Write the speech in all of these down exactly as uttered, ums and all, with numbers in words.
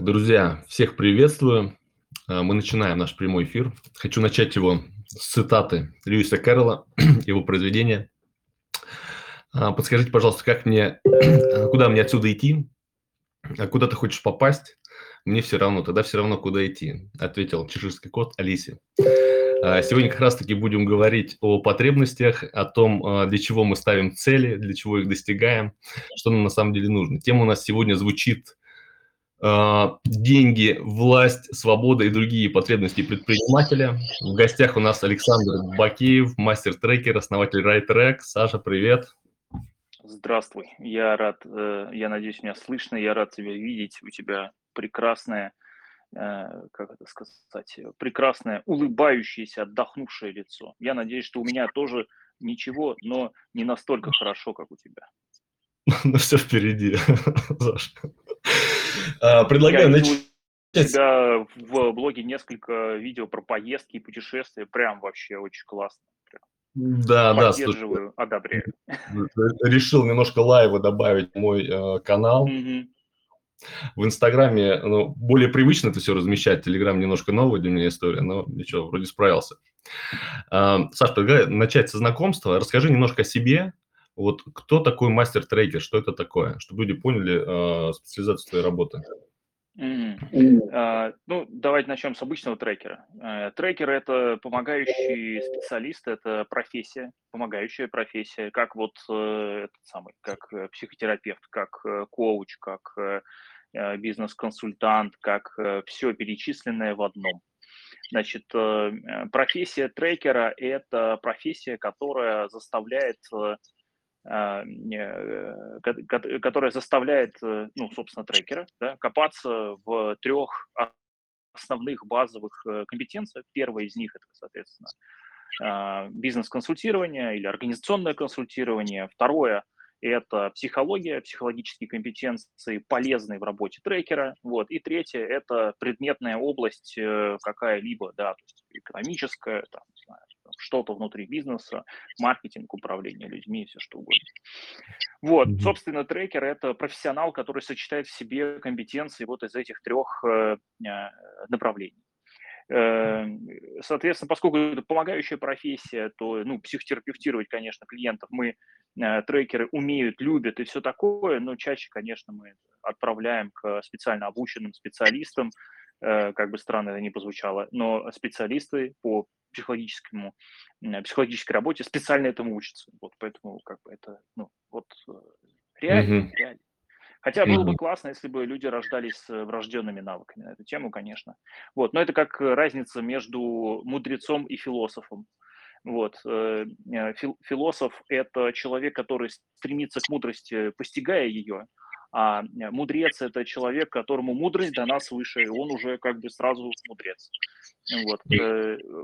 Друзья, всех приветствую. Мы начинаем наш прямой эфир. Хочу начать его с цитаты Льюиса Кэррола, его произведения. Подскажите, пожалуйста, как мне, куда мне отсюда идти? Куда ты хочешь попасть? Мне все равно, тогда все равно, куда идти, ответил чеширский кот Алисе. Сегодня как раз-таки будем говорить о потребностях, о том, для чего мы ставим цели, для чего их достигаем, что нам на самом деле нужно. Тема у нас сегодня звучит «Деньги, власть, свобода и другие потребности предпринимателя». В гостях у нас Александр Бакеев, мастер-трекер, основатель Right Track. Саша, привет. Здравствуй. Я рад, я надеюсь, меня слышно, я рад тебя видеть. У тебя прекрасное, как это сказать, прекрасное, улыбающееся, отдохнувшее лицо. Я надеюсь, что у меня тоже ничего, но не настолько хорошо, как у тебя. Ну, все впереди, Саша. Предлагаю начать. У тебя в блоге несколько видео про поездки и путешествия. Прям вообще очень классно. Да, да. Поддерживаю, одобряю. Решил немножко лайва добавить мой э, канал. Mm-hmm. В Инстаграме ну, более привычно это все размещать. Телеграм немножко новая для меня история, но ничего, вроде справился. Э, Саш, предлагаю начать со знакомства. Расскажи немножко о себе. Вот кто такой мастер-трекер, что это такое, чтобы люди поняли э, специализацию твоей работы? Mm-hmm. uh, ну, давайте начнем с обычного трекера. Uh, трекер – это помогающий специалист, это профессия, помогающая профессия, как вот uh, этот самый, как uh, психотерапевт, как uh, коуч, как uh, бизнес-консультант, как uh, все перечисленное в одном. Значит, uh, профессия трекера – это профессия, которая заставляет uh, которая заставляет, ну, собственно, трекера, да, копаться в трех основных базовых компетенциях. Первая из них – это, соответственно, бизнес-консультирование или организационное консультирование. Второе – это психология, психологические компетенции, полезные в работе трекера. Вот. И третье – это предметная область какая-либо, да, то есть экономическая, там, не знаю, что-то внутри бизнеса, маркетинг, управление людьми, все что угодно. Вот, mm-hmm. Собственно, трекер – это профессионал, который сочетает в себе компетенции вот из этих трех э, направлений. Э, соответственно, поскольку это помогающая профессия, то, ну, психотерапевтировать, конечно, клиентов мы, э, трекеры, умеют, любят и все такое, но чаще, конечно, мы отправляем к специально обученным специалистам, э, как бы странно это ни позвучало, но специалисты по психологическому, психологической работе специально этому учатся. Вот поэтому как бы это, ну, вот реально, mm-hmm. реально. Хотя было бы классно, если бы люди рождались с врожденными навыками на эту тему, конечно. Вот, но это как разница между мудрецом и философом. Вот, философ – это человек, который стремится к мудрости, постигая ее, а мудрец – это человек, которому мудрость дана свыше, и он уже как бы сразу мудрец. Вот.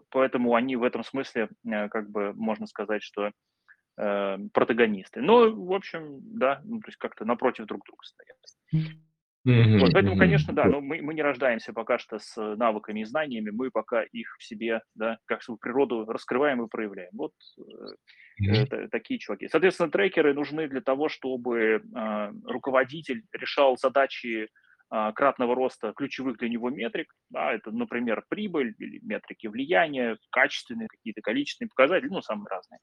Поэтому они в этом смысле, как бы, можно сказать, что э, протагонисты. Ну, в общем, да, ну, то есть как-то напротив друг друга стоят. Mm-hmm. Вот. Поэтому, конечно, да, но мы, мы не рождаемся пока что с навыками и знаниями, мы пока их в себе, да, как свою природу раскрываем и проявляем. Вот э, э, такие чуваки. Соответственно, трекеры нужны для того, чтобы э, руководитель решал задачи кратного роста ключевых для него метрик, да, это, например, прибыль или метрики влияния, качественные какие-то количественные показатели, ну, самые разные.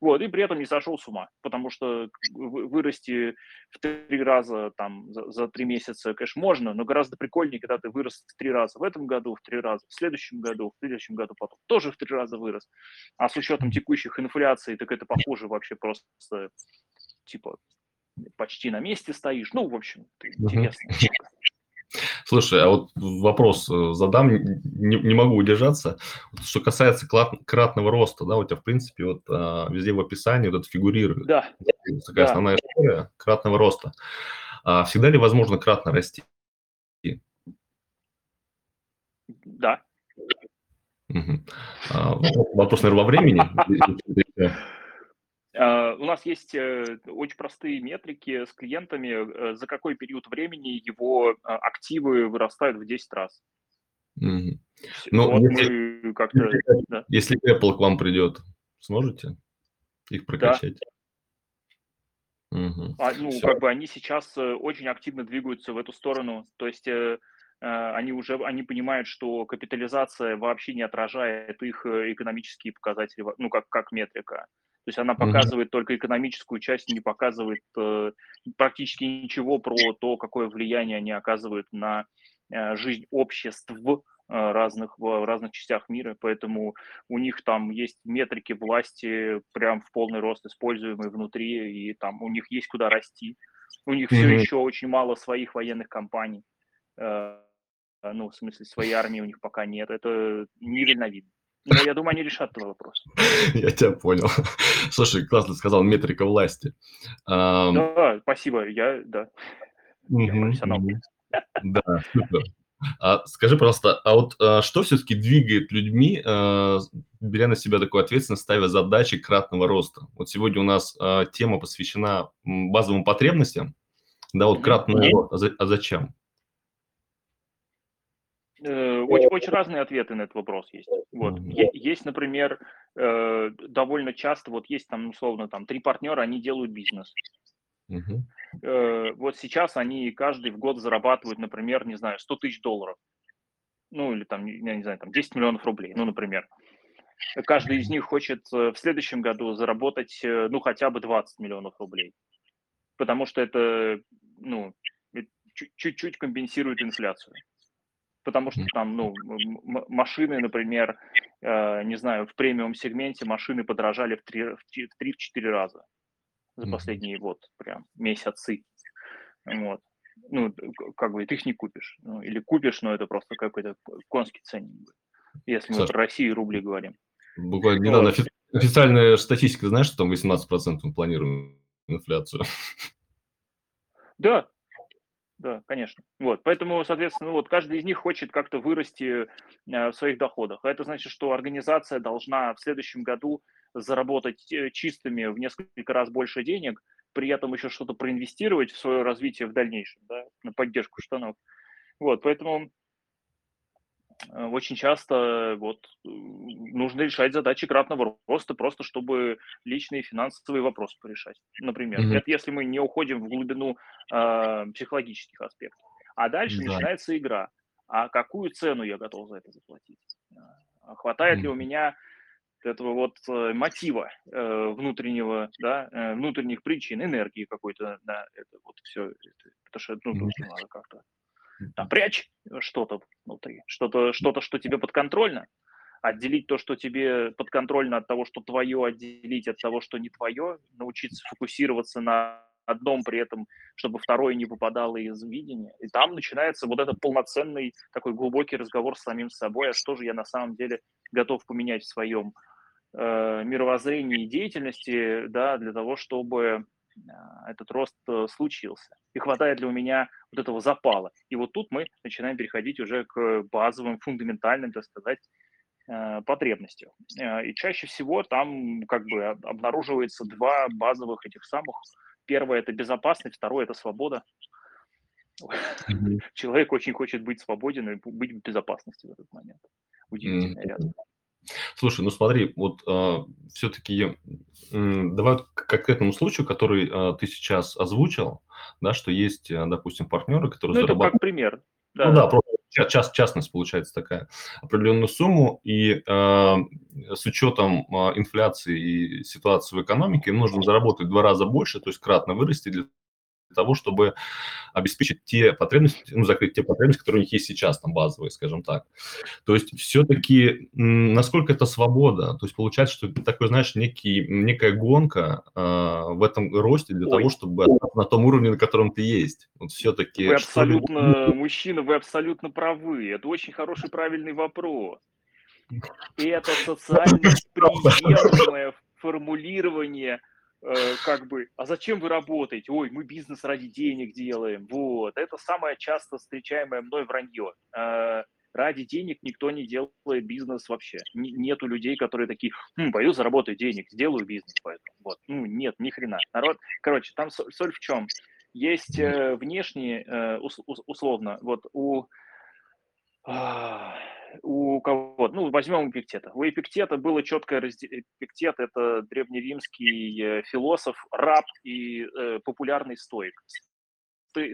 Вот, и при этом не сошел с ума, потому что вырасти в три раза там за, за три месяца, конечно, можно, но гораздо прикольнее, когда ты вырос в три раза в этом году, в три раза в следующем году, в следующем году потом тоже в три раза вырос. А с учетом текущих инфляций, так это похоже вообще просто, типа, почти на месте стоишь. Ну, в общем, интересно. Слушай, а вот вопрос задам, не, не могу удержаться. Что касается кратного роста, да, у тебя, в принципе, вот везде в описании вот это фигурирует. Да. Такая да. основная история кратного роста. А всегда ли возможно кратно расти? Да. Угу. А, вопрос, наверное, во времени. Uh, у нас есть uh, очень простые метрики с клиентами, uh, за какой период времени его uh, активы вырастают в десять раз. Mm-hmm. Ну, вот если, как-то, если, да. если Apple к вам придет, сможете их прокачать? Да. Uh-huh. А, ну, Все. как бы они сейчас очень активно двигаются в эту сторону, то есть... они уже они понимают, что капитализация вообще не отражает их экономические показатели, ну, как, как метрика. То есть она показывает mm-hmm. только экономическую часть, не показывает э, практически ничего про то, какое влияние они оказывают на э, жизнь обществ в э, разных, в разных частях мира. Поэтому у них там есть метрики власти прям в полный рост используемые внутри, и там у них есть куда расти. У них mm-hmm. все еще очень мало своих военных компаний. Э, ну, в смысле, своей армии у них пока нет. Это недальновидно. Но я думаю, они решат этот вопрос. Я тебя понял. Слушай, классно сказал, метрика власти. Um... Да, спасибо, я, да. Mm-hmm. Я профессионал. Mm-hmm. Да, супер. А, скажи, пожалуйста, а вот а, что все-таки двигает людьми, а, беря на себя такую ответственность, ставя задачи кратного роста? Вот сегодня у нас а, тема посвящена базовым потребностям, да, вот кратный mm-hmm. рост, а зачем? Очень, очень разные ответы на этот вопрос есть. Вот. Есть, например, довольно часто, вот есть там, условно, там, три партнера, они делают бизнес. Uh-huh. Вот сейчас они каждый в год зарабатывают, например, не знаю, сто тысяч долларов. Ну, или там, я не знаю, там десять миллионов рублей, ну, например. Каждый из них хочет в следующем году заработать, ну, хотя бы двадцать миллионов рублей. Потому что это, ну, чуть-чуть компенсирует инфляцию. Потому что там, ну, машины, например, э, не знаю, в премиум-сегменте машины подорожали в три-четыре раза за последние вот прям месяцы. Вот. Ну, как бы, ты их не купишь. Ну, или купишь, но это просто какой-то конский ценник. Если мы Саша, про Россию и рубли говорим. Буквально недавно вот. Официальная статистика, знаешь, что там восемнадцать процентов мы планируем инфляцию? Да. Да, конечно. Вот. Поэтому, соответственно, вот каждый из них хочет как-то вырасти в своих доходах. Это значит, что организация должна в следующем году заработать чистыми в несколько раз больше денег, при этом еще что-то проинвестировать в свое развитие в дальнейшем, да, на поддержку штанов. Вот, поэтому очень часто вот, нужно решать задачи кратного роста, просто чтобы личные финансовые вопросы порешать, например. Mm-hmm. Это если мы не уходим в глубину э, психологических аспектов. А дальше mm-hmm. начинается игра. А какую цену я готов за это заплатить? Хватает mm-hmm. ли у меня этого вот мотива э, внутреннего, да, э, внутренних причин, энергии какой-то, да, это вот все, это, потому что ну, mm-hmm. надо как-то напрячь что-то внутри, что-то, что-то, что тебе подконтрольно, отделить то, что тебе подконтрольно от того, что твое, отделить от того, что не твое, научиться фокусироваться на одном, при этом, чтобы второе не выпадало из видения. И там начинается вот этот полноценный такой глубокий разговор с самим собой, а что же я на самом деле готов поменять в своем э, мировоззрении и деятельности, да, для того, чтобы этот рост случился, и хватает ли у меня вот этого запала. И вот тут мы начинаем переходить уже к базовым, фундаментальным, так сказать, потребностям. И чаще всего там как бы обнаруживается два базовых этих самых. Первое – это безопасность, второе – это свобода. Mm-hmm. Человек очень хочет быть свободен и быть в безопасности в этот момент. Удивительно mm-hmm. рядом. Слушай, ну смотри, вот э, все-таки э, давай к конкретному случаю, который э, ты сейчас озвучил, да, что есть, э, допустим, партнеры, которые ну, зарабатывают... Ну, это как пример. Да. Ну да, просто част, частность получается такая, определенную сумму, и э, с учетом э, инфляции и ситуации в экономике им нужно заработать в два раза больше, то есть кратно вырасти для того, чтобы обеспечить те потребности, ну, закрыть те потребности, которые у них есть сейчас, там, базовые, скажем так. То есть все-таки насколько это свобода? То есть получается, что это такой, знаешь, некий, некая гонка э, в этом росте для Ой. того, чтобы на том уровне, на котором ты есть. Вот все-таки... Вы абсолютно, что-то... мужчина, вы абсолютно правы. Это очень хороший, правильный вопрос. И это социально приемлемое формулирование... как бы, а зачем вы работаете? Ой, мы бизнес ради денег делаем. Вот, это самое часто встречаемое мной вранье. Ради денег никто не делает бизнес вообще. Нету людей, которые такие, хм, пойду заработаю денег, сделаю бизнес. Поэтому. Вот. Ну, нет, ни хрена. Народ, короче, там соль в чем? Есть внешние, условно, вот у... У кого? Ну, возьмем Эпиктета. У Эпиктета было четкое разделение. Эпиктет – это древнеримский философ, раб и э, популярный стоик.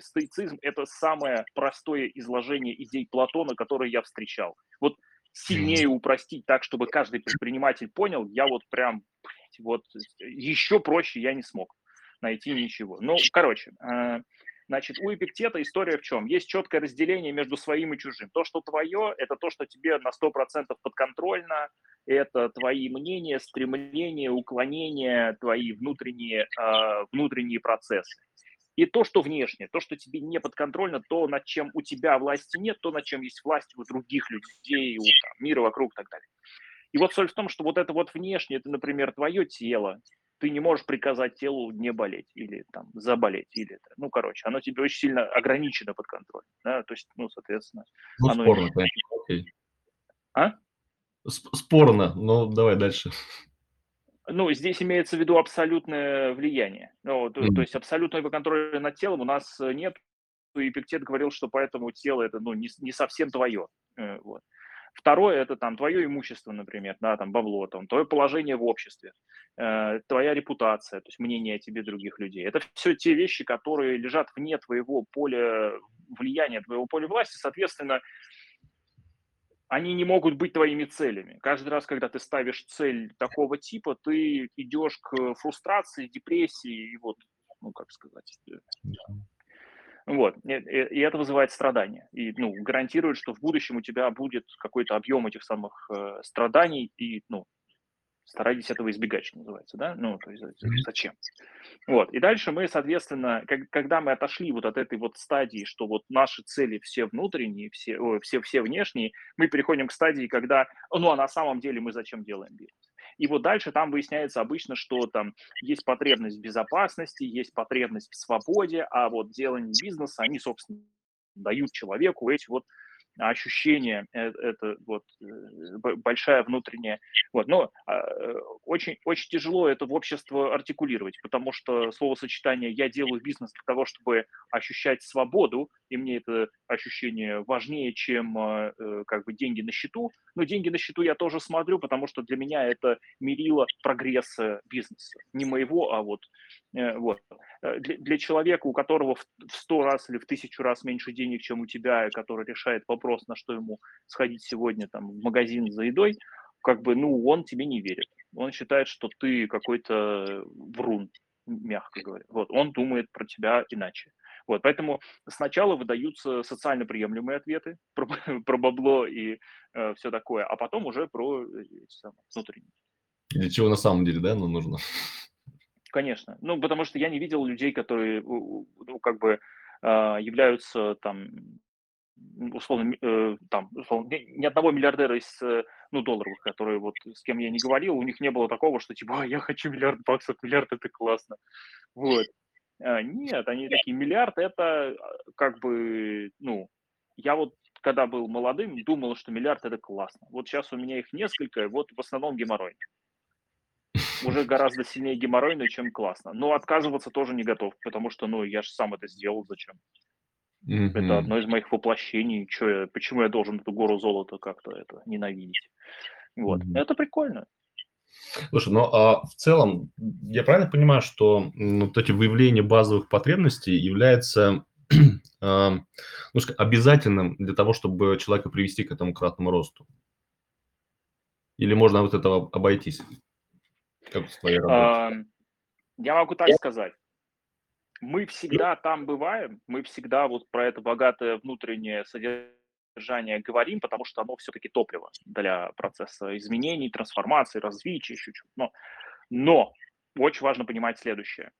стоицизм – это самое простое изложение идей Платона, которое я встречал. Вот сильнее упростить так, чтобы каждый предприниматель понял, я вот прям, вот еще проще я не смог найти ничего. Ну, короче… Значит, у Эпиктета история в чем? Есть четкое разделение между своим и чужим. То, что твое, это то, что тебе на сто процентов подконтрольно, это твои мнения, стремления, уклонения, твои внутренние, э, внутренние процессы. И то, что внешнее, то, что тебе не подконтрольно, то, над чем у тебя власти нет, то, над чем есть власть у других людей, у там, мира вокруг и так далее. И вот соль в том, что вот это вот внешнее, это, например, твое тело. Ты не можешь приказать телу не болеть или там заболеть, или, ну, короче, оно тебе очень сильно ограничено под контроль, да, то есть, ну, соответственно... Ну, оно спорно, не... конечно, а? Спорно, но давай дальше. Ну, здесь имеется в виду абсолютное влияние, ну, то, mm-hmm. то есть абсолютного контроля над телом у нас нет, и Эпиктет говорил, что поэтому тело это, ну, не, не совсем твое, вот. Второе – это там твое имущество, например, да, там бабло, там, твое положение в обществе, э, твоя репутация, то есть мнение о тебе других людей. Это все те вещи, которые лежат вне твоего поля влияния, твоего поля власти, соответственно, они не могут быть твоими целями. Каждый раз, когда ты ставишь цель такого типа, ты идешь к фрустрации, депрессии, и вот, ну, как сказать… Вот. И это вызывает страдания. И, ну, гарантирует, что в будущем у тебя будет какой-то объем этих самых э, страданий, и, ну, старайтесь этого избегать, что называется, да? Ну, то есть зачем? Вот. И дальше мы, соответственно, как, когда мы отошли вот от этой вот стадии, что вот наши цели все внутренние, все, о, все, все внешние, мы переходим к стадии, когда, ну, а на самом деле мы зачем делаем бизнес? И вот дальше там выясняется обычно, что там есть потребность в безопасности, есть потребность в свободе, а вот делание бизнеса, они, собственно, дают человеку эти вот ощущения, это вот большая внутренняя. Вот. Но очень, очень тяжело это в общество артикулировать, потому что словосочетание «я делаю бизнес для того, чтобы ощущать свободу», и мне это ощущение важнее, чем как бы деньги на счету. Но деньги на счету я тоже смотрю, потому что для меня это мерило прогресса бизнеса. Не моего, а вот, вот. Для, для человека, у которого в сто раз или в тысячу раз меньше денег, чем у тебя, который решает вопрос, на что ему сходить сегодня там, в магазин за едой, как бы, ну, он тебе не верит. Он считает, что ты какой-то врун, мягко говоря. Вот, он думает про тебя иначе. Вот, поэтому сначала выдаются социально приемлемые ответы про, про бабло и э, все такое, а потом уже про э, внутренние. Для чего на самом деле, да, нам нужно? Конечно. Ну, потому что я не видел людей, которые, ну, как бы э, являются там... Условно, там, условно, ни одного миллиардера из, ну, долларовых, которые вот с кем я не говорил, у них не было такого, что типа, я хочу миллиард баксов, миллиард – это классно. Вот. Нет, они такие, миллиард – это как бы, ну, я вот когда был молодым, думал, что миллиард – это классно. Вот сейчас у меня их несколько, вот в основном геморрой. Уже гораздо сильнее геморройно, чем классно. Но отказываться тоже не готов, потому что, ну, я же сам это сделал, зачем? Mm-hmm. Это одно из моих воплощений. Чё я, почему я должен эту гору золота как-то это ненавидеть? Вот. Mm-hmm. Это прикольно. Слушай, ну а в целом, я правильно понимаю, что ну, вот эти выявления базовых потребностей является э, ну, обязательным для того, чтобы человека привести к этому кратному росту? Или можно вот этого обойтись? Как в твоей работе? Я могу так сказать. Мы всегда там бываем, мы всегда вот про это богатое внутреннее содержание говорим, потому что оно все-таки топливо для процесса изменений, трансформации, развития, еще чего-то. Но, но очень важно понимать следующее.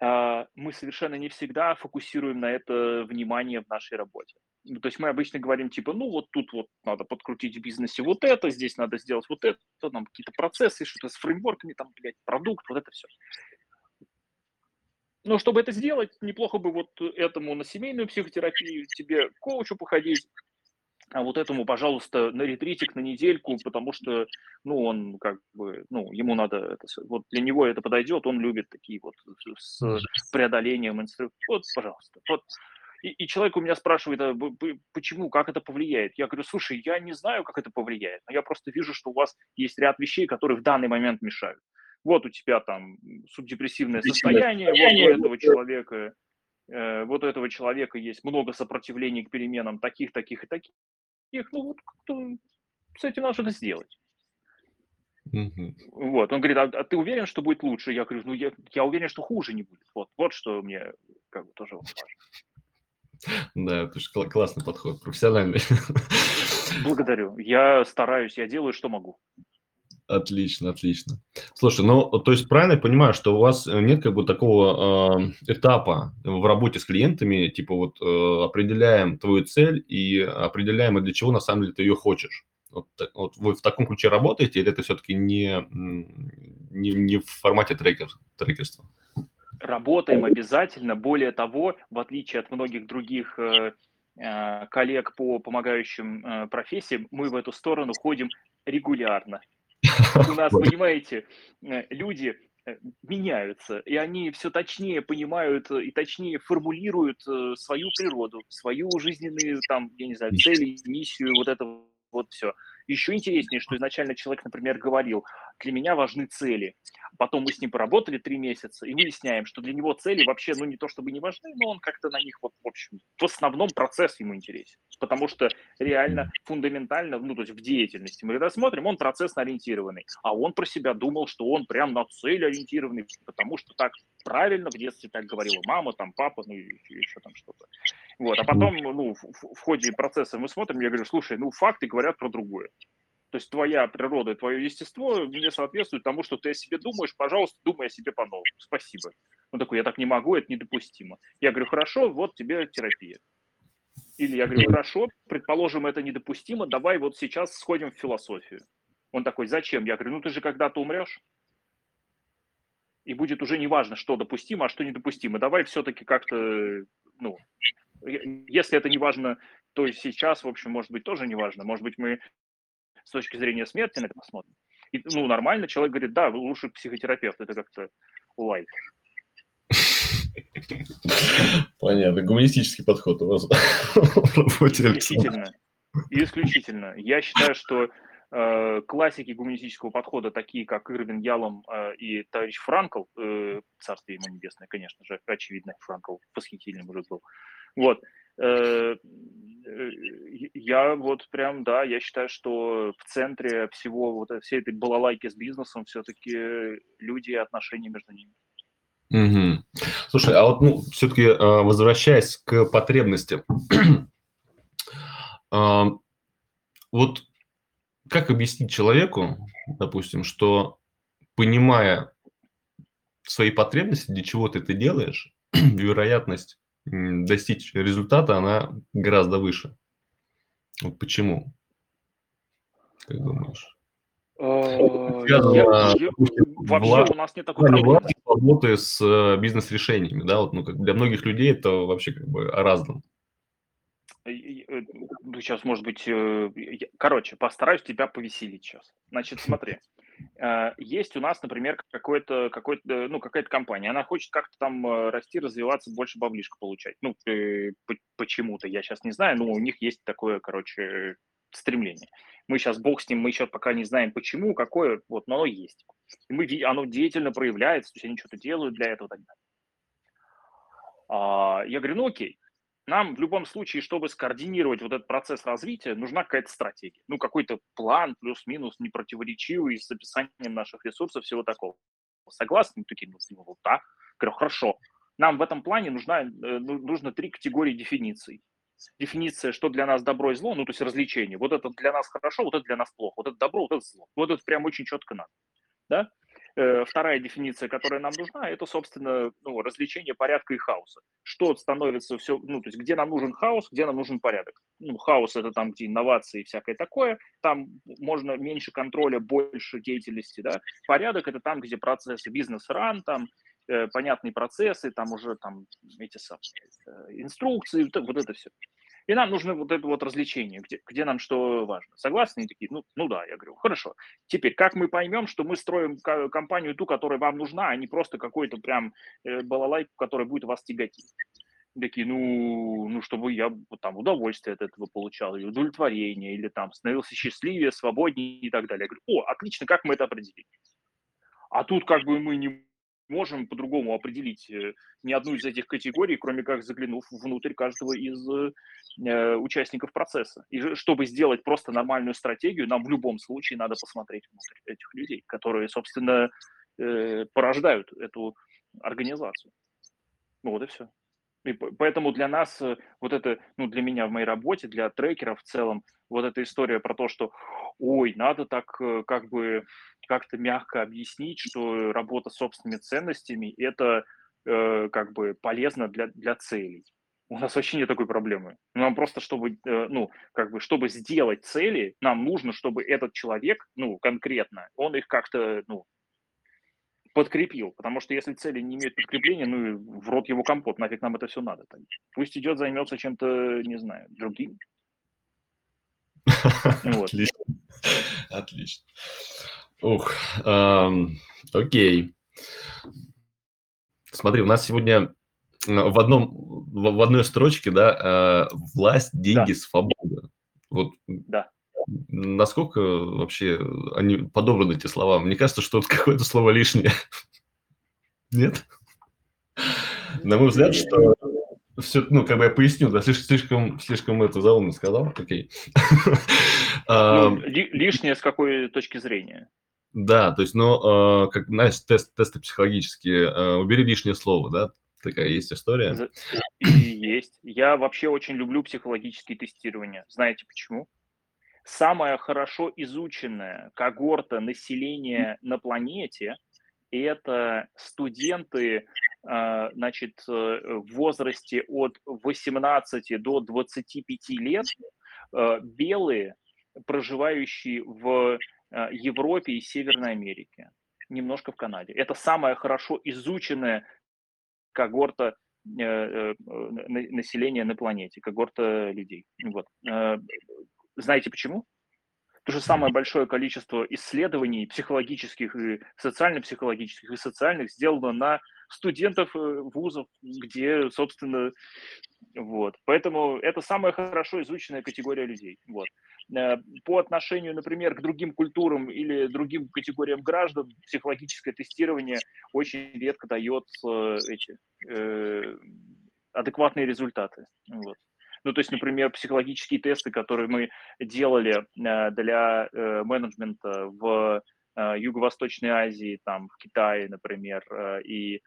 Мы совершенно не всегда фокусируем на это внимание в нашей работе. То есть мы обычно говорим типа, ну вот тут вот надо подкрутить в бизнесе вот это, здесь надо сделать вот это, там какие-то процессы, что-то с фреймворками, там, блядь, продукт, вот это все. Но чтобы это сделать, неплохо бы вот этому на семейную психотерапию, тебе к коучу походить, а вот этому, пожалуйста, на ретритик, на недельку, потому что, ну, он как бы, ну, ему надо, это, вот для него это подойдет, он любит такие вот с преодолением инструментов. Вот, пожалуйста. Вот. И, и человек у меня спрашивает, а почему, как это повлияет? Я говорю, слушай, я не знаю, как это повлияет, но я просто вижу, что у вас есть ряд вещей, которые в данный момент мешают. Вот у тебя там субдепрессивное состояние, состояние вот у этого человека э, вот у этого человека есть много сопротивлений к переменам таких, таких и таких, ну вот как-то с этим надо что-то сделать. Mm-hmm. Вот, он говорит, а, а ты уверен, что будет лучше? Я говорю, ну я, я уверен, что хуже не будет. Вот, вот что мне как бы тоже важно. Да, это же классный подход, профессиональный. Благодарю. Я стараюсь, я делаю, что могу. Отлично, отлично. Слушай, ну, то есть правильно я понимаю, что у вас нет как бы такого э, этапа в работе с клиентами, типа вот э, определяем твою цель и определяем, и для чего на самом деле ты ее хочешь? Вот, вот вы в таком ключе работаете, или это все-таки не, не, не в формате трекер, трекерства? Работаем обязательно. Более того, в отличие от многих других э, э, коллег по помогающим э, профессиям, мы в эту сторону ходим регулярно. У нас, понимаете, люди меняются, и они все точнее понимают и точнее формулируют свою природу, свою жизненную, там, я не знаю, цели, миссию, вот это вот все. Еще интереснее, что изначально человек, например, говорил, для меня важны цели. Потом мы с ним поработали три месяца, и мы выясняем, что для него цели вообще, ну, не то чтобы не важны, но он как-то на них, вот, в общем, в основном процесс ему интересен. Потому что реально фундаментально, ну, то есть в деятельности мы когда смотрим, он процессно-ориентированный. А он про себя думал, что он прям на цель ориентированный, потому что так правильно в детстве так говорила мама, там, папа, ну, еще там что-то. Вот, а потом, ну, в, в ходе процесса мы смотрим, я говорю, слушай, ну, факты говорят про другое. То есть твоя природа, твое естество не соответствует тому, что ты о себе думаешь. Пожалуйста, думай о себе по-новому. Спасибо. Он такой, я так не могу, это недопустимо. Я говорю, хорошо, вот тебе терапия. Или я говорю, хорошо, предположим, это недопустимо, давай вот сейчас сходим в философию. Он такой, зачем? Я говорю, ну ты же когда-то умрешь. И будет уже не важно, что допустимо, а что недопустимо. Давай все-таки как-то, ну, если это не важно, то сейчас, в общем, может быть, тоже не важно. Может быть, мы... с точки зрения смерти на это посмотрим. И, ну, нормально, человек говорит, да, лучше психотерапевт, это как-то лайк. Понятно, гуманистический подход у вас. Исключительно. Исключительно. Я считаю, что э, классики гуманистического подхода, такие как Ирвин Ялом э, и товарищ Франкл, э, царствие ему небесное, конечно же, очевидно, Франкл восхитительный мужик был. Вот. Я вот прям, да, я считаю, что в центре всего, вот всей этой балалайки с бизнесом все-таки люди и отношения между ними. Угу. Слушай, а вот, ну, все-таки возвращаясь к потребностям, вот как объяснить человеку, допустим, что, понимая свои потребности, для чего ты это делаешь, вероятность достичь результата, она гораздо выше. Вот почему? Как думаешь? Вообще у нас нет такой проблемы. Работы с бизнес-решениями, да, вот, ну, как для многих людей это вообще как бы о разном. Сейчас, может быть, короче, постараюсь тебя повеселить сейчас. Значит, смотри. Есть у нас, например, какой-то, какой-то, ну, какая-то компания, она хочет как-то там расти, развиваться, больше баблишка получать. Ну, почему-то, я сейчас не знаю, но у них есть такое, короче, стремление. Мы сейчас, бог с ним, мы еще пока не знаем почему, какое, вот, но оно есть. И мы, оно деятельно проявляется, то есть они что-то делают для этого и так далее. Я говорю, ну окей. Нам в любом случае, чтобы скоординировать вот этот процесс развития, нужна какая-то стратегия. Ну, какой-то план, плюс-минус, непротиворечивый, с описанием наших ресурсов, всего такого. Согласны? Такие, ну, да. Говорю, хорошо. Нам в этом плане нужна, нужно три категории дефиниций. Дефиниция, что для нас добро и зло, ну, то есть развлечение. Вот это для нас хорошо, вот это для нас плохо. Вот это добро, вот это зло. Вот это прям очень четко надо. Да? Вторая дефиниция, которая нам нужна, это, собственно, ну, развлечение порядка и хаоса. Что становится все, ну, то есть где нам нужен хаос, где нам нужен порядок. Ну, хаос – это там, где инновации и всякое такое, там можно меньше контроля, больше деятельности, да. Порядок – это там, где процессы бизнес-ран, там, э, понятные процессы, там уже там эти самые э, инструкции, вот, вот это все. И нам нужно вот это вот развлечение, где, где нам что важно. Согласны? Они такие, ну, ну да, я говорю, хорошо. Теперь, как мы поймем, что мы строим компанию ту, которая вам нужна, а не просто какой-то прям балалайку, которая будет вас тяготить? Такие, ну, ну, чтобы я там удовольствие от этого получал, или удовлетворение, или там становился счастливее, свободнее и так далее. Я говорю, о, отлично, как мы это определили? А тут как бы мы не можем по-другому определить ни одну из этих категорий, кроме как заглянув внутрь каждого из э, участников процесса. И чтобы сделать просто нормальную стратегию, нам в любом случае надо посмотреть внутрь этих людей, которые, собственно, э, порождают эту организацию. Ну вот и все. И поэтому для нас, вот это, ну для меня в моей работе, для трекеров в целом, вот эта история про то, что, ой, надо так как бы как-то мягко объяснить, что работа с собственными ценностями – это э, как бы полезно для, для целей. У нас вообще нет такой проблемы. Нам просто, чтобы, э, ну, как бы, чтобы сделать цели, нам нужно, чтобы этот человек, ну, конкретно, он их как-то, ну, подкрепил, потому что если цели не имеют подкрепления, ну, в рот его компот, нафиг нам это все надо. Пусть идет, займется чем-то, не знаю, другим. Отлично. Отлично. Ух, окей. Смотри, у нас сегодня в одном, в одной строчке, да, власть, деньги, свобода. Вот. Да. Насколько вообще они подобраны, эти слова? Мне кажется, что это какое-то слово лишнее. Нет? На мой взгляд, что все, ну, как бы я поясню, да, слишком, слишком это заумно сказал. Окей. Ну, лишнее с какой точки зрения? Да, то есть, ну, как, знаешь, тест, тесты психологические. Убери лишнее слово, да? Такая есть история. Есть. Я вообще очень люблю психологические тестирования. Знаете почему? Самая хорошо изученная когорта населения на планете – это студенты, значит, в возрасте от восемнадцати до двадцати пяти лет, белые, проживающие в Европе и Северной Америке, немножко в Канаде. Это самая хорошо изученная когорта населения на планете, когорта людей. Вот. Знаете почему? То же самое большое количество исследований психологических и социально-психологических и социальных сделано на студентов вузов, где, собственно, вот. Поэтому это самая хорошо изученная категория людей. Вот. По отношению, например, к другим культурам или другим категориям граждан, психологическое тестирование очень редко дает эти, э, адекватные результаты. Вот. Ну, то есть, например, психологические тесты, которые мы делали для менеджмента в Юго-Восточной Азии, там, в Китае, например, и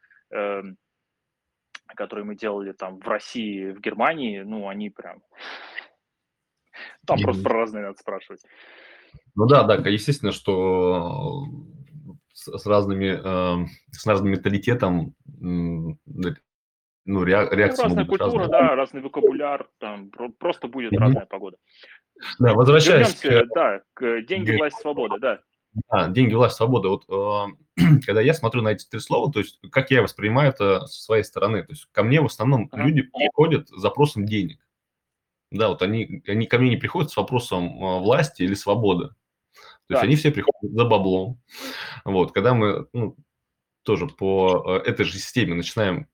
которые мы делали там в России, в Германии, ну, они прям... Там и... просто про разные надо спрашивать. Ну да, да, естественно, что с разными, с разным менталитетом... Ну, ре- реакция ну, разная культура, разные. Да, разный вокабуляр, там просто будет mm-hmm. разная погода. Да, возвращаясь к... Да, к деньги, власть, свобода, да. Да, деньги, власть, свобода. Вот э, когда я смотрю на эти три слова, то есть как я воспринимаю это со своей стороны, то есть ко мне в основном uh-huh. люди приходят с запросом денег. Да, вот они, они ко мне не приходят с вопросом власти или свободы. То да. есть они все приходят за баблом. Вот, когда мы ну, тоже по этой же системе начинаем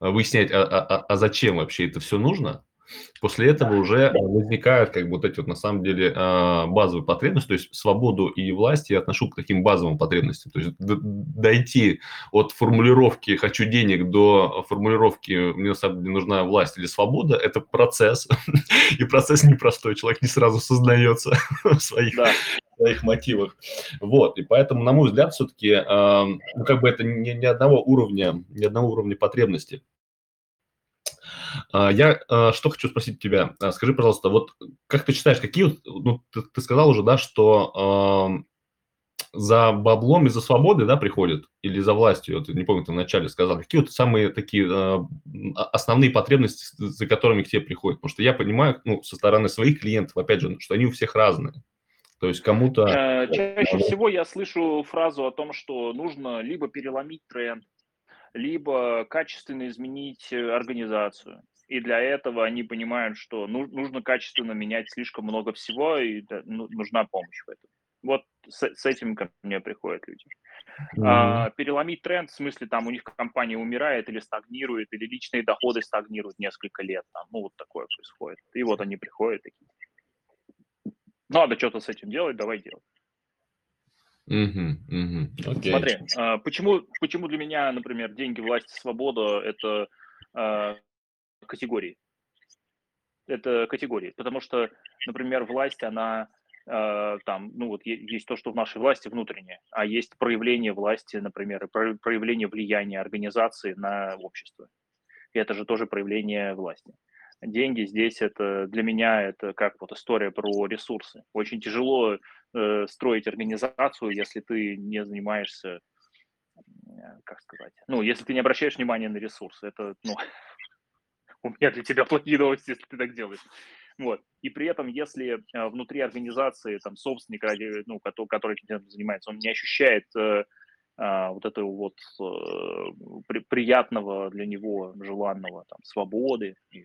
выяснять, а, а, а зачем вообще это все нужно, после этого уже возникают как бы вот эти вот на самом деле базовые потребности, то есть свободу и власть я отношу к таким базовым потребностям, то есть дойти от формулировки «хочу денег» до формулировки «мне на самом деле нужна власть или свобода» – это процесс, и процесс непростой, человек не сразу сознается в своих... своих мотивах. Вот. И поэтому, на мой взгляд, все-таки э, ну, как бы это ни, ни одного уровня, ни одного уровня потребности. Э, я э, что хочу спросить тебя. Скажи, пожалуйста, вот как ты считаешь, какие... Ну, ты, ты сказал уже, да, что э, за баблом и за свободой, да, приходят, или за властью, вот, не помню, ты вначале сказал, какие вот самые такие э, основные потребности, за которыми к тебе приходят? Потому что я понимаю, ну, со стороны своих клиентов, опять же, что они у всех разные. То есть кому-то... Чаще всего я слышу фразу о том, что нужно либо переломить тренд, либо качественно изменить организацию. И для этого они понимают, что нужно качественно менять слишком много всего, и нужна помощь в этом. Вот с, с этим ко мне приходят люди. Mm-hmm. А, переломить тренд, в смысле, там у них компания умирает или стагнирует, или личные доходы стагнируют несколько лет. Там, ну, вот такое происходит. И вот они приходят такие. Надо что-то с этим делать, давай делать. Угу, угу. Окей. Смотри, почему, почему для меня, например, деньги, власть, свобода это э, категории? Это категории, потому что, например, власть, она э, там, ну вот есть то, что в нашей власти внутреннее, а есть проявление власти, например, проявление влияния организации на общество. И это же тоже проявление власти. Деньги здесь это для меня это как вот история про ресурсы. Очень тяжело э, строить организацию, если ты не занимаешься, как сказать, ну, если ты не обращаешь внимания на ресурсы. Это, ну, у меня для тебя плохие новости, если ты так делаешь. Вот. И при этом, если э, внутри организации там собственник, ну, который, который этим занимается, он не ощущает э, Uh, вот этого вот uh, при, приятного для него, желанного там, свободы, и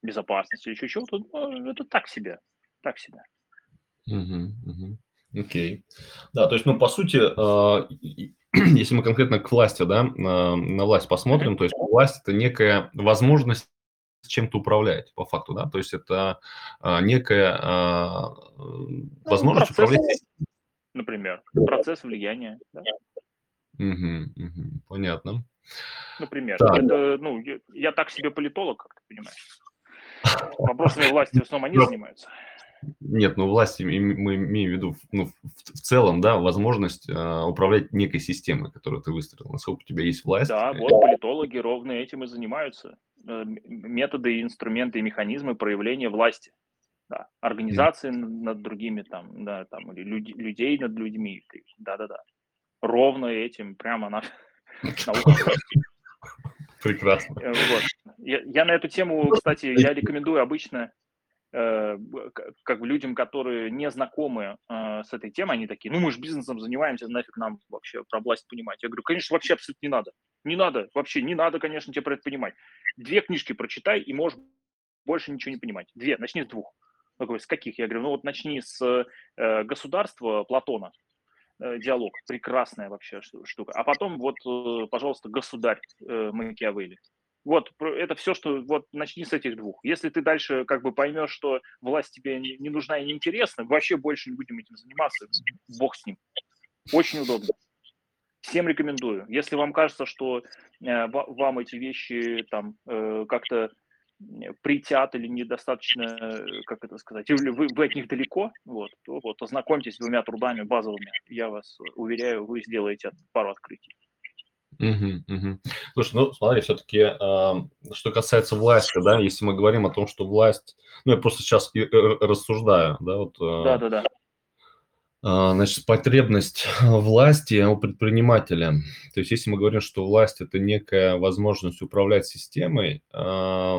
безопасности, или еще чего-то, ну, это так себе, так себе. Uh-huh, uh-huh. Окей. Да, то есть, ну, по сути, uh, если мы конкретно к власти, да, на, на власть посмотрим, uh-huh. то есть власть – это некая возможность чем-то управлять, по факту, да, то есть это uh, некая uh, возможность ну, управлять... Например, процесс влияния. Да? Угу, угу, понятно. Например, да. это, ну, я, я так себе политолог, как ты понимаешь. Вопросами власти в основном они занимаются. Нет, ну власть, мы имеем в виду, ну, в целом, да, возможность э, управлять некой системой, которую ты выстроил. Насколько у тебя есть власть? Да, вот политологи ровно этим и занимаются. Методы, инструменты и механизмы проявления власти. Да, организации mm. над другими, там, да, там, или люди, людей над людьми, да-да-да, ровно этим, прямо на прекрасно. Я на эту тему, кстати, я рекомендую обычно как людям, которые не знакомы с этой темой, они такие, ну, мы же бизнесом занимаемся, нафиг нам вообще про власть понимать. Я говорю, конечно, вообще абсолютно не надо, не надо, вообще не надо, конечно, тебе про это понимать. Две книжки прочитай и можешь больше ничего не понимать. Две, начни с двух. С каких? Я говорю, ну вот начни с э, государства Платона, э, диалог, прекрасная вообще штука. А потом вот, э, пожалуйста, государь э, Макиавелли. Вот, это все, что, вот, начни с этих двух. Если ты дальше как бы поймешь, что власть тебе не, не нужна и не интересна, вообще больше не будем этим заниматься, бог с ним. Очень удобно. Всем рекомендую. Если вам кажется, что э, вам эти вещи там э, как-то притят или недостаточно, как это сказать, или вы, вы от них далеко, вот, то вот, ознакомьтесь с двумя трудами базовыми. Я вас уверяю, вы сделаете пару открытий. Угу, угу. Слушай, ну, смотри, все-таки, э, что касается власти, да, если мы говорим о том, что власть... Ну, я просто сейчас и, и, рассуждаю, да, вот... Э, да, да, да. Э, значит, потребность власти у предпринимателя. То есть, если мы говорим, что власть – это некая возможность управлять системой, э,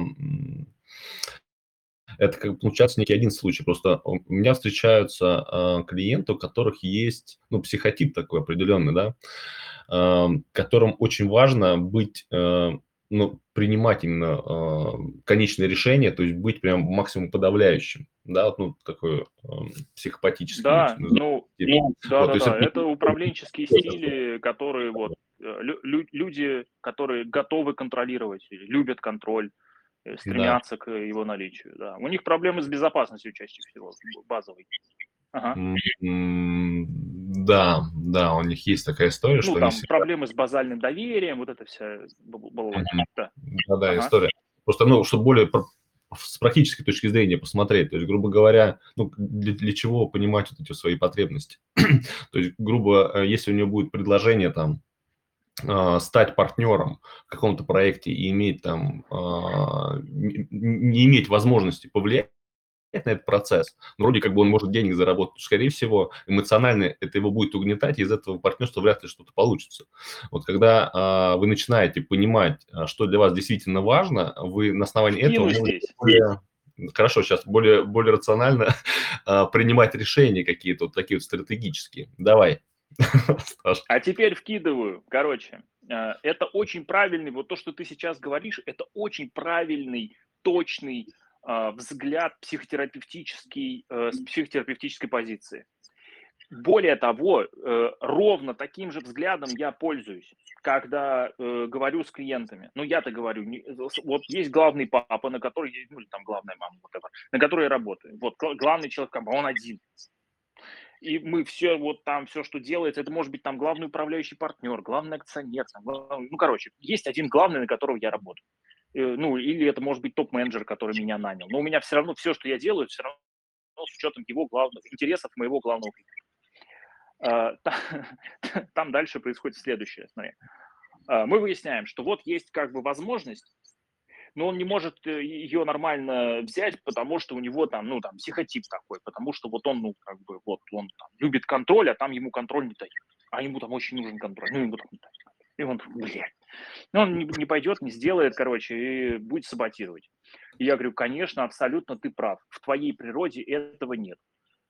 это как получается некий один случай. Просто у меня встречаются э, клиенты, у которых есть, ну, психотип такой определенный, да, э, которым очень важно быть, э, ну, принимать именно э, конечное решение, то есть быть прям максимум подавляющим, да, вот, ну, такой э, психопатический. Да, ну, ну вот, да, да, есть, да. Это, это управленческие стили, которые вот лю- люди, которые готовы контролировать, любят контроль, стремятся да. к его наличию. Да. У них проблемы с безопасностью чаще всего, базовые. Ага. Mm-hmm. Да, да, у них есть такая история, ну, что... Ну, там всегда... проблемы с базальным доверием, вот это вся... Mm-hmm. Да, да, да ага. история. Просто, ну, чтобы более про... с практической точки зрения посмотреть, то есть, грубо говоря, ну, для, для чего понимать вот эти свои потребности. То есть, грубо, если у него будет предложение там, стать партнером в каком-то проекте и иметь там, не иметь возможности повлиять на этот процесс, но вроде как бы он может денег заработать, скорее всего, эмоционально это его будет угнетать, и из этого партнерства вряд ли что-то получится. Вот когда вы начинаете понимать, что для вас действительно важно, вы на основании этого... Можете... Хорошо, сейчас более, более рационально принимать решения какие-то, вот такие вот стратегические. Давай. А теперь вкидываю, короче, это очень правильный, вот то, что ты сейчас говоришь, это очень правильный, точный взгляд психотерапевтический, с психотерапевтической позиции. Более того, ровно таким же взглядом я пользуюсь, когда говорю с клиентами. Ну, я-то говорю, вот есть главный папа, на который, ну, или там главная мама, на которой я работаю. Вот главный человек, он один. и мы все, вот там, все, что делается, это может быть там главный управляющий партнер, главный акционер, там, главный, ну, короче, есть один главный, на которого я работаю. Ну, или это может быть топ-менеджер, который меня нанял. Но у меня все равно все, что я делаю, все равно с учетом его главных интересов, моего главного клиента. Там дальше происходит следующее. Смотри. Мы выясняем, что вот есть как бы возможность, но он не может ее нормально взять, потому что у него там, ну, там, психотип такой, потому что вот он, ну, как бы, вот, он там любит контроль, а там ему контроль не дают. А ему там очень нужен контроль, ну, ему там не дают. И он, блядь, ну, он не пойдет, не сделает, короче, и будет саботировать. И я говорю, конечно, абсолютно ты прав, в твоей природе этого нет.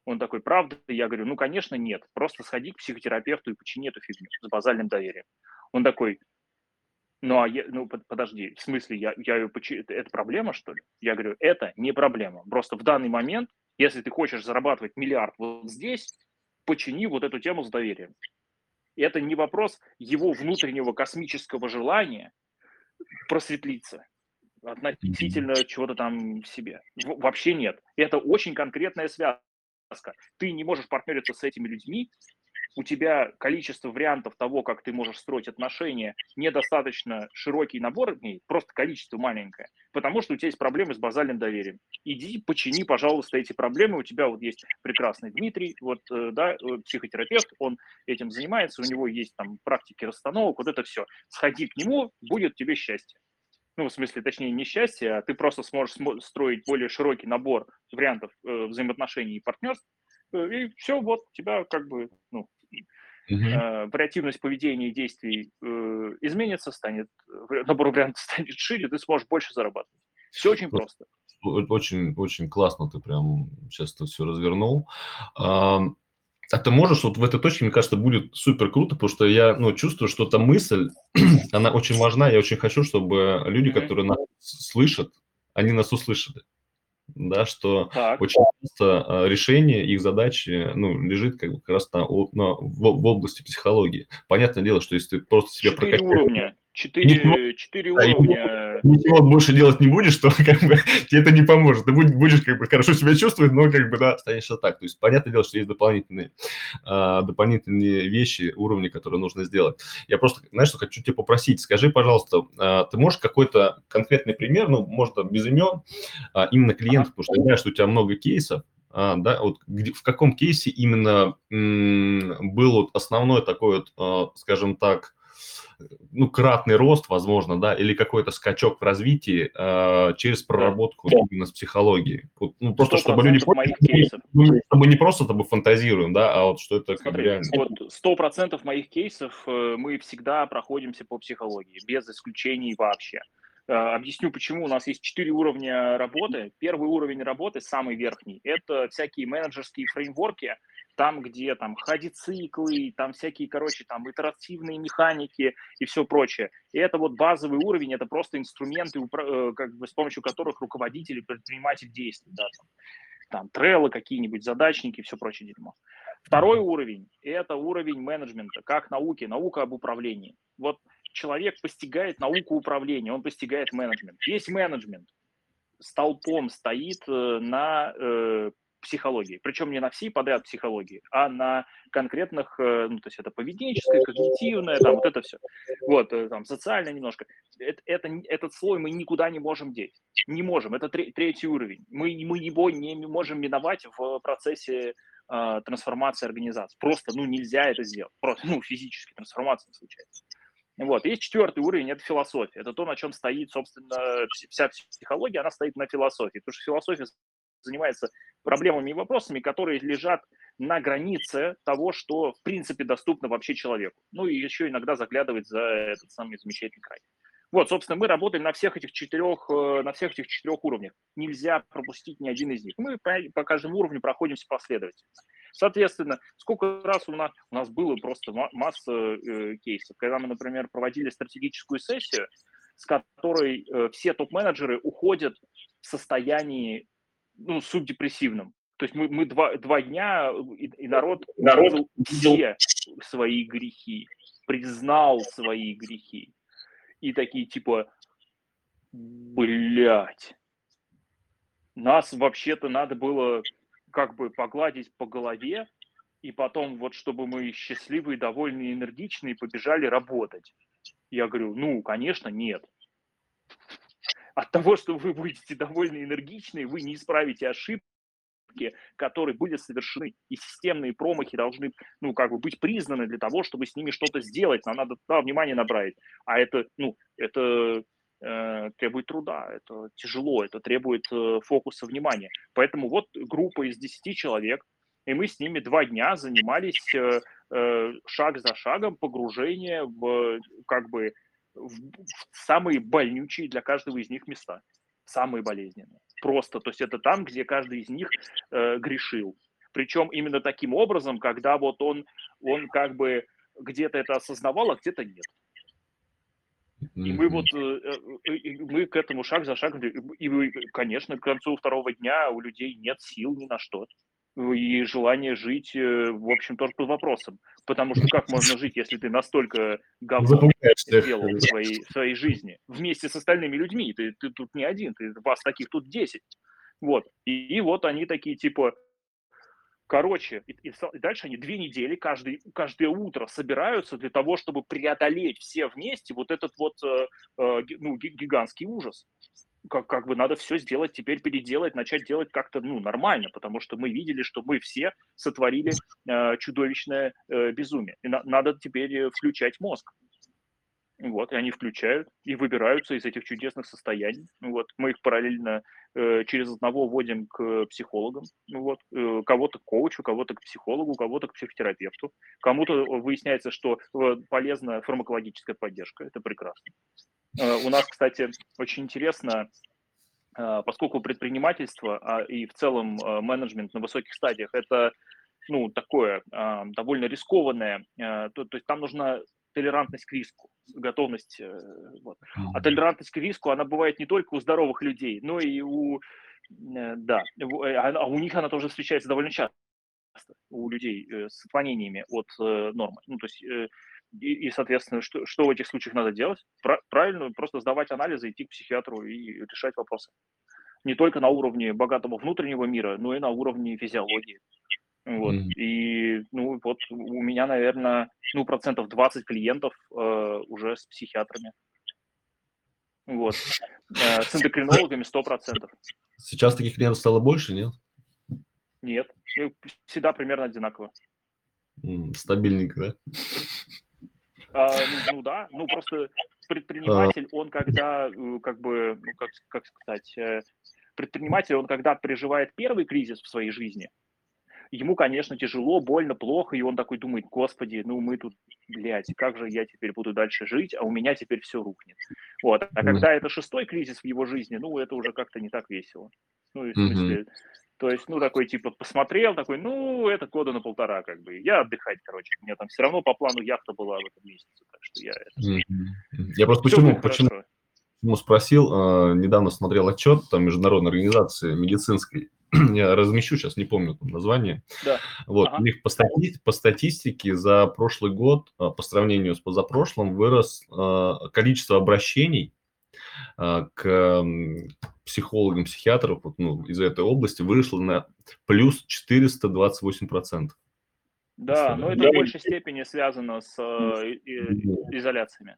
Он такой, правда? Я говорю, ну, конечно, нет, просто сходи к психотерапевту и почини эту фигню с базальным доверием. Он такой, ну, а я, ну подожди, в смысле, я, я ее поч... это проблема, что ли? Я говорю, это не проблема, просто в данный момент, если ты хочешь зарабатывать миллиард вот здесь, почини вот эту тему с доверием. Это не вопрос его внутреннего космического желания просветлиться относительно чего-то там в себе. Вообще нет. Это очень конкретная связка. Ты не можешь партнериться с этими людьми, у тебя количество вариантов того, как ты можешь строить отношения, недостаточно широкий набор, просто количество маленькое, потому что у тебя есть проблемы с базальным доверием. Иди, почини, пожалуйста, эти проблемы. У тебя вот есть прекрасный Дмитрий, вот, да, психотерапевт, он этим занимается, у него есть там практики расстановок, вот это все. Сходи к нему, будет тебе счастье. Ну, в смысле, точнее, не счастье, а ты просто сможешь строить более широкий набор вариантов взаимоотношений и партнерств, и все, вот, тебя как бы, ну, Uh-huh. вариативность поведения и действий э, изменится, станет, набор вариантов станет шире, ты сможешь больше зарабатывать. Все очень просто. Очень, очень классно ты прям сейчас это все развернул. А, а ты можешь, вот в этой точке, мне кажется, будет супер круто, потому что я ну, чувствую, что эта мысль, она очень важна, я очень хочу, чтобы люди, uh-huh. которые нас слышат, они нас услышали. Да, что так. Очень часто решение их задачи ну, лежит как, бы как раз на, на, в, в области психологии. Понятное дело, что если ты просто себя прокачаешь... Четыре уровня. Четыре уровня. Ничего больше делать не будешь, то как бы, тебе это не поможет. Ты будешь как бы, хорошо себя чувствовать, но как бы, да, останешься так. То есть, понятное дело, что есть дополнительные, дополнительные вещи, уровни, которые нужно сделать. Я просто, знаешь, что хочу тебя попросить. Скажи, пожалуйста, ты можешь какой-то конкретный пример, ну, может, без имен, именно клиентов, потому что я знаю, что у тебя много кейсов. А, да, вот где, в каком кейсе именно м- был вот основной такой, вот, скажем так, ну, кратный рост, возможно, да, или какой-то скачок в развитии э, через проработку да. именно с психологией. Вот, ну, просто чтобы люди поняли, что мы не просто тобой фантазируем, да, а вот что это как реально. Вот сто процентов моих кейсов мы всегда проходимся по психологии, без исключений вообще. Объясню, почему. У нас есть четыре уровня работы. Первый уровень работы, самый верхний, это всякие менеджерские фреймворки, там, где там ходи-циклы, там всякие, короче, там итеративные механики и все прочее. И это вот базовый уровень, это просто инструменты, как бы, с помощью которых руководители, предприниматели действуют. Да, там треллы какие-нибудь, задачники и все прочее дерьмо. Второй уровень – это уровень менеджмента, как науки, наука об управлении. Вот человек постигает науку управления, он постигает менеджмент. Есть менеджмент, столпом стоит на э, психологии, причем не на всей подряд психологии, а на конкретных, э, ну, то есть это поведенческое, когнитивное, там, вот это все, вот, э, там, социальное немножко. Это, это, этот слой мы никуда не можем деть, не можем, это тр, третий уровень, мы, мы его не можем миновать в процессе э, трансформации организации, просто, ну, нельзя это сделать, просто, ну, физически трансформация не случается. Вот. Есть четвертый уровень, это философия. Это то, на чем стоит, собственно, вся психология, она стоит на философии. Потому что философия занимается проблемами и вопросами, которые лежат на границе того, что, в принципе, доступно вообще человеку. Ну и еще иногда заглядывает за этот самый замечательный край. Вот, собственно, мы работали на всех этих четырех, на всех этих четырех уровнях. Нельзя пропустить ни один из них. Мы по, по каждому уровню проходимся последовательно. Соответственно, сколько раз у нас, у нас было просто масса э, кейсов, когда мы, например, проводили стратегическую сессию, с которой э, все топ-менеджеры уходят в состоянии, ну, субдепрессивном. То есть мы, мы два, два дня, и, и народ, народ все свои грехи, признал свои грехи. И такие типа, блядь, нас вообще-то надо было... как бы погладить по голове и потом вот чтобы мы счастливые, довольные, энергичные побежали работать. Я говорю, ну, конечно, нет. От того, что вы будете довольны, энергичны, вы не исправите ошибки, которые были совершены, и системные промахи должны, ну, как бы быть признаны для того, чтобы с ними что-то сделать. Нам надо туда внимание направить. А это, ну, это э, требует труда, это тяжело, это требует э, фокуса внимания. Поэтому вот группа из десяти человек, и мы с ними два дня занимались э, э, шаг за шагом погружения в, как бы, в самые больнючие для каждого из них места, самые болезненные. Просто, то есть это там, где каждый из них э, грешил. Причем именно таким образом, когда вот он, он как бы где-то это осознавал, а где-то нет. И мы вот, э, мы к этому шаг за шагом, и, конечно, к концу второго дня у людей нет сил ни на что. И желание жить, в общем, тоже под вопросом. Потому что как можно жить, если ты настолько говно сделал в своей, в своей жизни? Вместе с остальными людьми. Ты, ты тут не один, ты, вас таких тут десять. Вот. И, и вот они такие, типа, короче, и, и, и дальше они две недели каждый, каждое утро собираются для того, чтобы преодолеть все вместе вот этот вот э, э, ну, гигантский ужас. Как, как бы надо все сделать, теперь переделать, начать делать как-то, ну, нормально, потому что мы видели, что мы все сотворили э, чудовищное э, безумие. И на, надо теперь включать мозг. Вот, и они включают и выбираются из этих чудесных состояний. Вот, мы их параллельно э, через одного вводим к психологам. Вот, э, кого-то к коучу, кого-то к психологу, кого-то к психотерапевту. Кому-то выясняется, что э, полезна фармакологическая поддержка. Это прекрасно. У нас, кстати, очень интересно, поскольку предпринимательство и в целом менеджмент на высоких стадиях – это, ну, такое довольно рискованное, то, то есть там нужна толерантность к риску, готовность. Вот. А толерантность к риску, она бывает не только у здоровых людей, но и у, да, а у них она тоже встречается довольно часто, у людей с отклонениями от нормы. Ну, то есть, И, и, соответственно, что, что в этих случаях надо делать? Правильно, просто сдавать анализы, идти к психиатру и решать вопросы. Не только на уровне богатого внутреннего мира, но и на уровне физиологии. Вот. Mm-hmm. И, ну, вот у меня, наверное, ну, процентов двадцать клиентов э, уже с психиатрами. Вот. Э, с эндокринологами сто процентов. Сейчас таких клиентов стало больше, нет? Нет. Всегда примерно одинаково. Mm, стабильненько, да? А, ну да, ну просто предприниматель, он когда, как бы, ну как, как сказать, предприниматель, он когда переживает первый кризис в своей жизни, ему, конечно, тяжело, больно, плохо, и он такой думает, господи, ну мы тут, блядь, как же я теперь буду дальше жить, а у меня теперь все рухнет. Вот, а когда это шестой кризис в его жизни, ну это уже как-то не так весело. Ну, в смысле, mm-hmm. то есть, ну, такой, типа, посмотрел, такой, ну, это года на полтора, как бы, я отдыхать, короче, у меня там все равно по плану яхта была в этом месяце, так что я... Mm-hmm. Я просто почему, почему, почему спросил, э, недавно смотрел отчет, там, международной организации медицинской, я размещу, сейчас не помню там название, да. Вот, ага. У них по, стати- по статистике за прошлый год, по сравнению с позапрошлым, вырос э, количество обращений к психологам, психиатрам, ну, из этой области вышло на плюс четыреста двадцать восемь процентов. Да, но это да. В большей степени связано с изоляциями.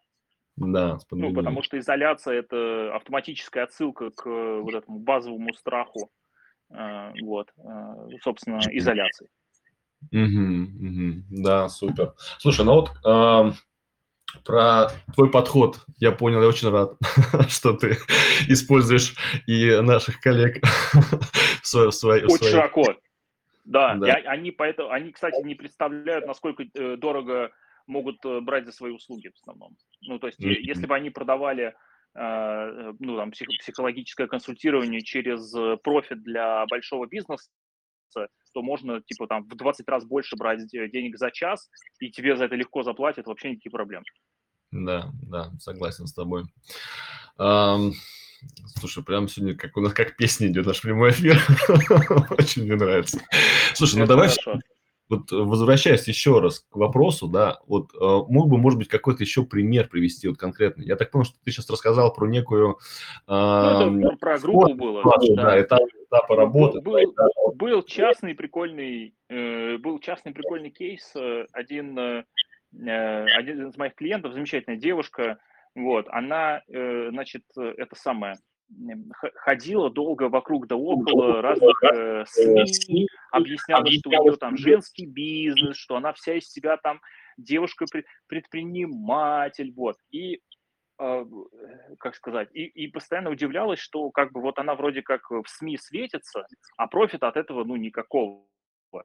Да, ну, потому что изоляция – это автоматическая отсылка к вот этому базовому страху, вот, собственно, изоляции. Угу, угу. Да, супер. Слушай, ну вот… А... Про твой подход я понял, я очень рад, что ты используешь и наших коллег в своей... Свое, очень свое... широко, да. да. Я, они, поэтому, они, кстати, не представляют, насколько э, дорого могут брать за свои услуги в основном. Ну, то есть, mm-hmm. если бы они продавали э, ну, там, псих, психологическое консультирование через профит для большого бизнеса, то можно, типа, там, в двадцать раз больше брать денег за час, и тебе за это легко заплатят, вообще никаких проблем. Да, да, согласен с тобой. Эм, слушай, прям сегодня, как у нас, как песня идет, наш прямой эфир. Очень мне нравится. Слушай, ну давай Вот возвращаясь еще раз к вопросу, да, вот мог бы, может быть, какой-то еще пример привести вот конкретный. Я так понял, что ты сейчас рассказал про некую... Э, ну, это про группу было. Да, да, этап, этапы работы. Был, да, этап... был, частный прикольный, э, был частный прикольный кейс. Один, э, один из моих клиентов, замечательная девушка, вот, она, э, значит, это самое... ходила долго вокруг да около разных э, СМИ, объясняла, что у нее там женский бизнес, что она вся из себя там девушка-предприниматель, вот, и, э, как сказать, и, и постоянно удивлялась, что как бы вот она вроде как в СМИ светится, а профита от этого, ну, никакого.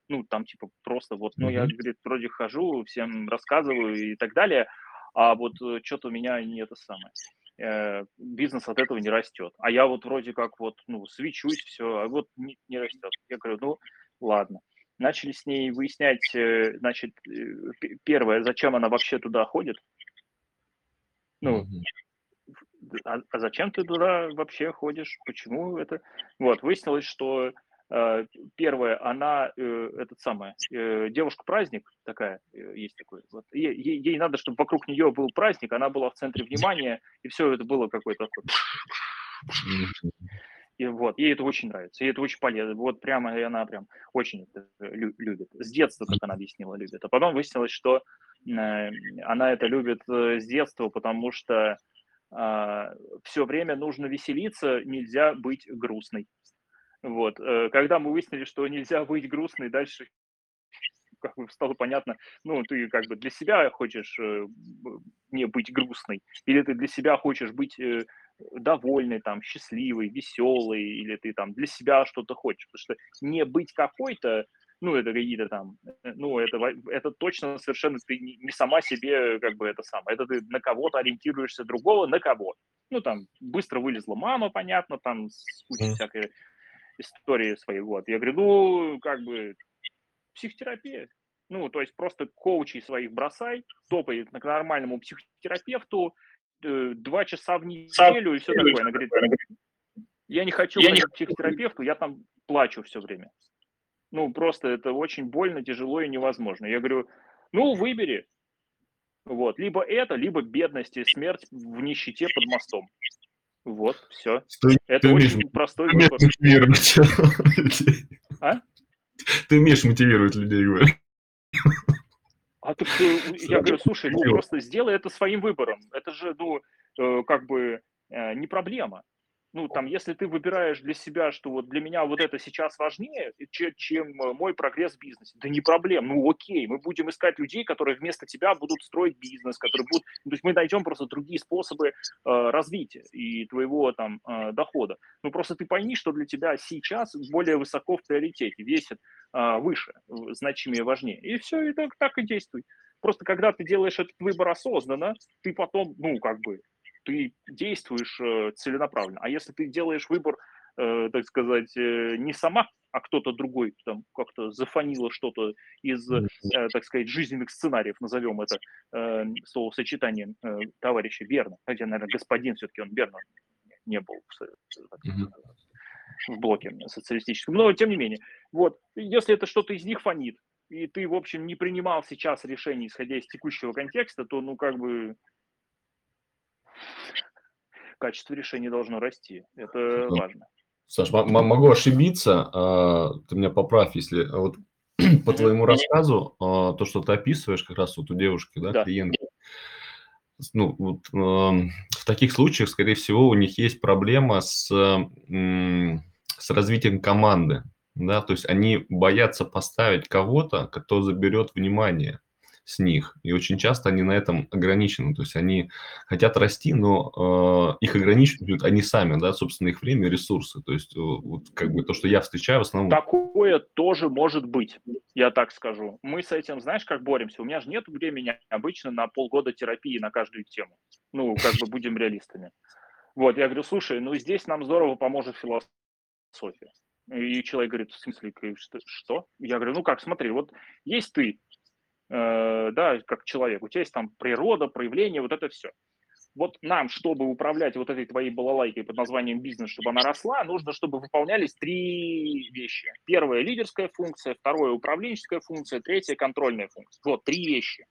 Ну, там типа просто вот, ну, я, говорит, вроде хожу, всем рассказываю и так далее, а вот что-то у меня не это самое. Бизнес от этого не растет. А я вот вроде как вот, ну, свечусь, все, а вот не, не растет. Я говорю, ну, ладно. Начали с ней выяснять, значит, первое, зачем она вообще туда ходит. Ну, mm-hmm. а, а зачем ты туда вообще ходишь? Почему это? Вот, выяснилось, что первое, она, этот самый, девушка-праздник такая, есть такой, вот, ей, ей надо, чтобы вокруг нее был праздник, она была в центре внимания, и все это было какое-то такое. И вот, ей это очень нравится, ей это очень полезно, вот прямо, и она прям очень это любит, с детства, как она объяснила, любит, а потом выяснилось, что она это любит с детства, потому что все время нужно веселиться, нельзя быть грустной. Вот, когда мы выяснили, что нельзя быть грустной, дальше как бы стало понятно, ну, ты как бы для себя хочешь не быть грустной, или ты для себя хочешь быть довольной, там, счастливой, веселой, или ты там для себя что-то хочешь, потому что не быть какой-то, ну, это какие-то там, ну, это, это точно совершенно ты не сама себе как бы это самое, это ты на кого-то ориентируешься, другого на кого. Ну, там, быстро вылезла мама, понятно, там, с кучей всякой... истории свои, вот. Я говорю, ну, как бы, психотерапия. Ну, то есть просто коучей своих бросай, топай к нормальному психотерапевту э, два часа в неделю и все такое. Она говорит, я не хочу я ходить к психотерапевту, я там плачу все время. Ну, просто это очень больно, тяжело и невозможно. Я говорю, ну, выбери. Вот. Либо это, либо бедность и смерть в нищете под мостом. Вот, все. Ты, это ты очень умеешь, простой ты выбор. Мотивировать людей. А? Ты умеешь мотивировать людей, говорю. А ты, я говорю, слушай, ну просто сделай это своим выбором. Это же, ну, как бы не проблема. Ну, там, если ты выбираешь для себя, что вот для меня вот это сейчас важнее, чем мой прогресс в бизнесе, да не проблем, ну окей, мы будем искать людей, которые вместо тебя будут строить бизнес, которые будут, то есть мы найдем просто другие способы э, развития и твоего там э, дохода. Ну, просто ты пойми, что для тебя сейчас более высоко в приоритете, весит э, выше, значимее, важнее. И все, и так, так и действуй. Просто когда ты делаешь этот выбор осознанно, ты потом, ну, как бы, ты действуешь целенаправленно. А если ты делаешь выбор, э, так сказать, э, не сама, а кто-то другой, там как-то зафонило что-то из, э, так сказать, жизненных сценариев, назовем это э, словосочетанием э, товарища Берна, хотя, наверное, господин все-таки, он Берна не был в, в блоке социалистическом, но тем не менее. Вот, если это что-то из них фонит, и ты, в общем, не принимал сейчас решений, исходя из текущего контекста, то, ну, как бы... качество решения должно расти. Это важно. Саш, м- могу ошибиться. Ты меня поправь, если вот по твоему рассказу, то, что ты описываешь как раз вот у девушки, да, да. клиентки, ну, вот, в таких случаях, скорее всего, у них есть проблема с, с развитием команды. Да? То есть они боятся поставить кого-то, кто заберет внимание с них. И очень часто они на этом ограничены. То есть они хотят расти, но э, их ограничивают они сами, да, собственно, их время и ресурсы. То есть вот как бы то, что я встречаю в основном... Такое тоже может быть, я так скажу. Мы с этим, знаешь, как боремся? У меня же нет времени обычно на полгода терапии на каждую тему. Ну, как бы будем реалистами. Вот, я говорю, слушай, ну здесь нам здорово поможет философия. И человек говорит, в смысле, что? Я говорю, ну как, смотри, вот есть ты, да, как человек, у тебя есть там природа, проявление, вот это все. вот нам, чтобы управлять вот этой твоей балалайкой под названием бизнес, чтобы она росла, нужно, чтобы выполнялись три вещи. Первая – лидерская функция, вторая – управленческая функция, третья – контрольная функция. Вот, три вещи.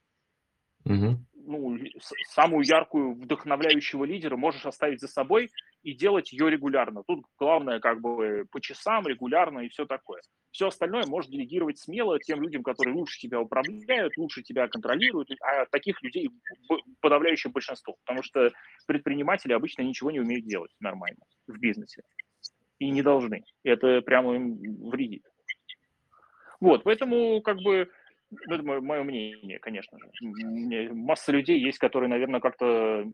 Угу. Ну, самую яркую, вдохновляющего лидера можешь оставить за собой и делать ее регулярно. Тут главное как бы по часам, регулярно и все такое. Все остальное можешь делегировать смело тем людям, которые лучше тебя управляют, лучше тебя контролируют, а таких людей подавляющее большинство, потому что предприниматели обычно ничего не умеют делать нормально в бизнесе и не должны. Это прямо им вредит. Вот, поэтому как бы... Это мое мнение, конечно же. Масса людей есть, которые, наверное, как-то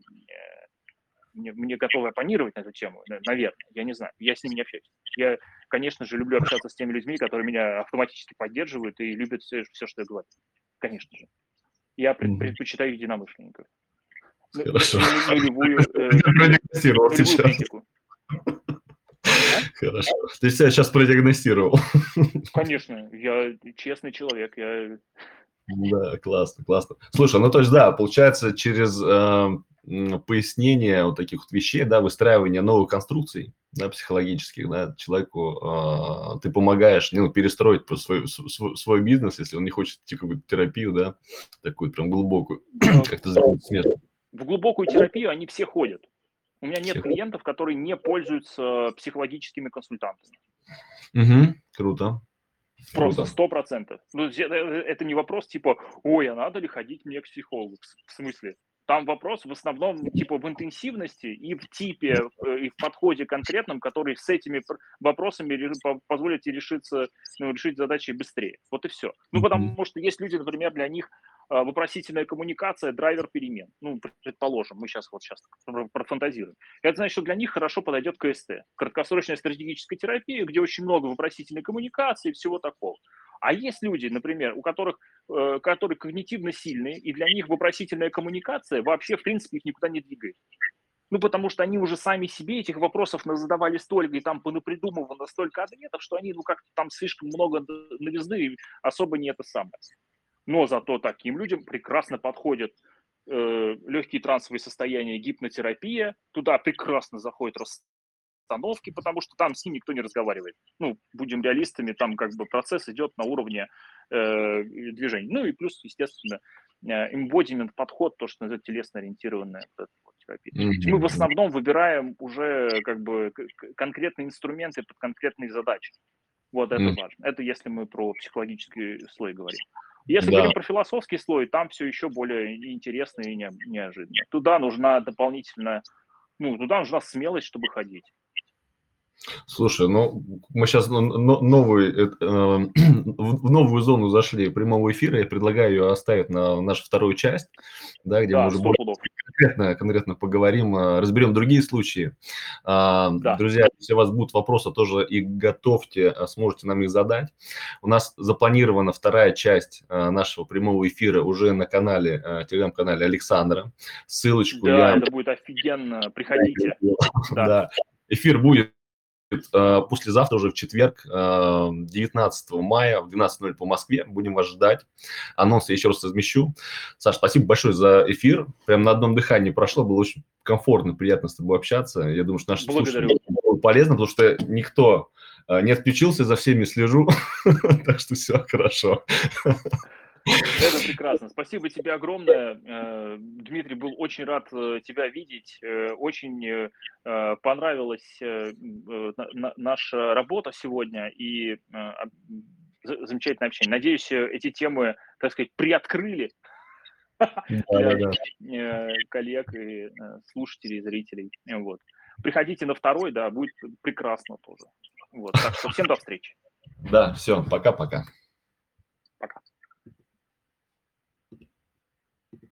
мне, мне готовы оппонировать на эту тему. Наверное, я не знаю. Я с ними не общаюсь. Я, конечно же, люблю общаться с теми людьми, которые меня автоматически поддерживают и любят все, все что я говорю. Конечно же. Я предпочитаю единомышленников. Хорошо. Любую, э, любую критику. Хорошо. Ты себя сейчас продиагностировал. Конечно, я честный человек. Я... Да, классно, классно. Слушай, ну то есть, да, получается, через э, пояснение вот таких вот вещей, да, выстраивание новых конструкций, да, психологических, да, человеку э, ты помогаешь, ну, перестроить просто свой, свой, свой бизнес, если он не хочет идти какую-то терапию, да, такую прям глубокую, как-то сделать смерть. В глубокую терапию они все ходят. У меня нет клиентов, которые не пользуются психологическими консультантами. Угу, круто. Просто сто процентов. Это не вопрос типа, ой, а надо ли ходить мне к психологу? В смысле? Там вопрос в основном типа в интенсивности и в типе, и в подходе конкретном, который с этими вопросами позволит тебе решиться, ну, решить задачи быстрее. Вот и все. Ну, потому что есть люди, например, для них вопросительная коммуникация, драйвер перемен. Ну, предположим, мы сейчас вот сейчас профантазируем. Это значит, что для них хорошо подойдет КСТ, краткосрочная стратегическая терапия, где очень много вопросительной коммуникации и всего такого. А есть люди, например, у которых, э, которые когнитивно сильные, и для них вопросительная коммуникация вообще, в принципе, их никуда не двигает. Ну, потому что они уже сами себе этих вопросов задавали столько, и там понапридумывано столько ответов, что они, ну, как-то там слишком много новизны, особо не это самое. Но зато таким людям прекрасно подходят э, легкие трансовые состояния, гипнотерапия. Туда прекрасно заходят расстановки, потому что там с ним никто не разговаривает. Ну, будем реалистами, там как бы процесс идет на уровне э, движений. Ну и плюс, естественно, эмбодимент, подход, то, что называется телесно-ориентированная терапия. Mm-hmm. Мы в основном выбираем уже как бы конкретные инструменты под конкретные задачи. Вот это mm-hmm. важно. Это если мы про психологический слой говорим. Если да. говорим про философский слой, там все еще более интересно и не, неожиданно. Туда нужна дополнительная, ну, туда нужна смелость, чтобы ходить. Слушай, ну, мы сейчас в новую, в новую зону зашли прямого эфира. Я предлагаю ее оставить на нашу вторую часть, да, где да, мы уже более конкретно, конкретно поговорим, разберем другие случаи. Да. Друзья, если у вас будут вопросы, тоже их готовьте, сможете нам их задать. У нас запланирована вторая часть нашего прямого эфира уже на канале, телеграм-канале Александра. Ссылочку да, я... Да, это будет офигенно. Приходите. Да. Да. Эфир будет послезавтра, уже в четверг, девятнадцатого мая в двенадцать ноль ноль по Москве. Будем вас ждать. Анонс я еще раз размещу. Саш, спасибо большое за эфир. Прям на одном дыхании прошло. Было очень комфортно, приятно с тобой общаться. Я думаю, что наши слушатели было полезно, потому что никто не отключился, за всеми слежу. Так что все хорошо. Это прекрасно. Спасибо тебе огромное. Дмитрий, был очень рад тебя видеть. Очень понравилась наша работа сегодня и замечательное общение. Надеюсь, эти темы, так сказать, приоткрыли да, для да. коллег и слушателей, зрителей. Вот. Приходите на второй, да, будет прекрасно тоже. Вот. Так что всем до встречи. Да, все, пока-пока.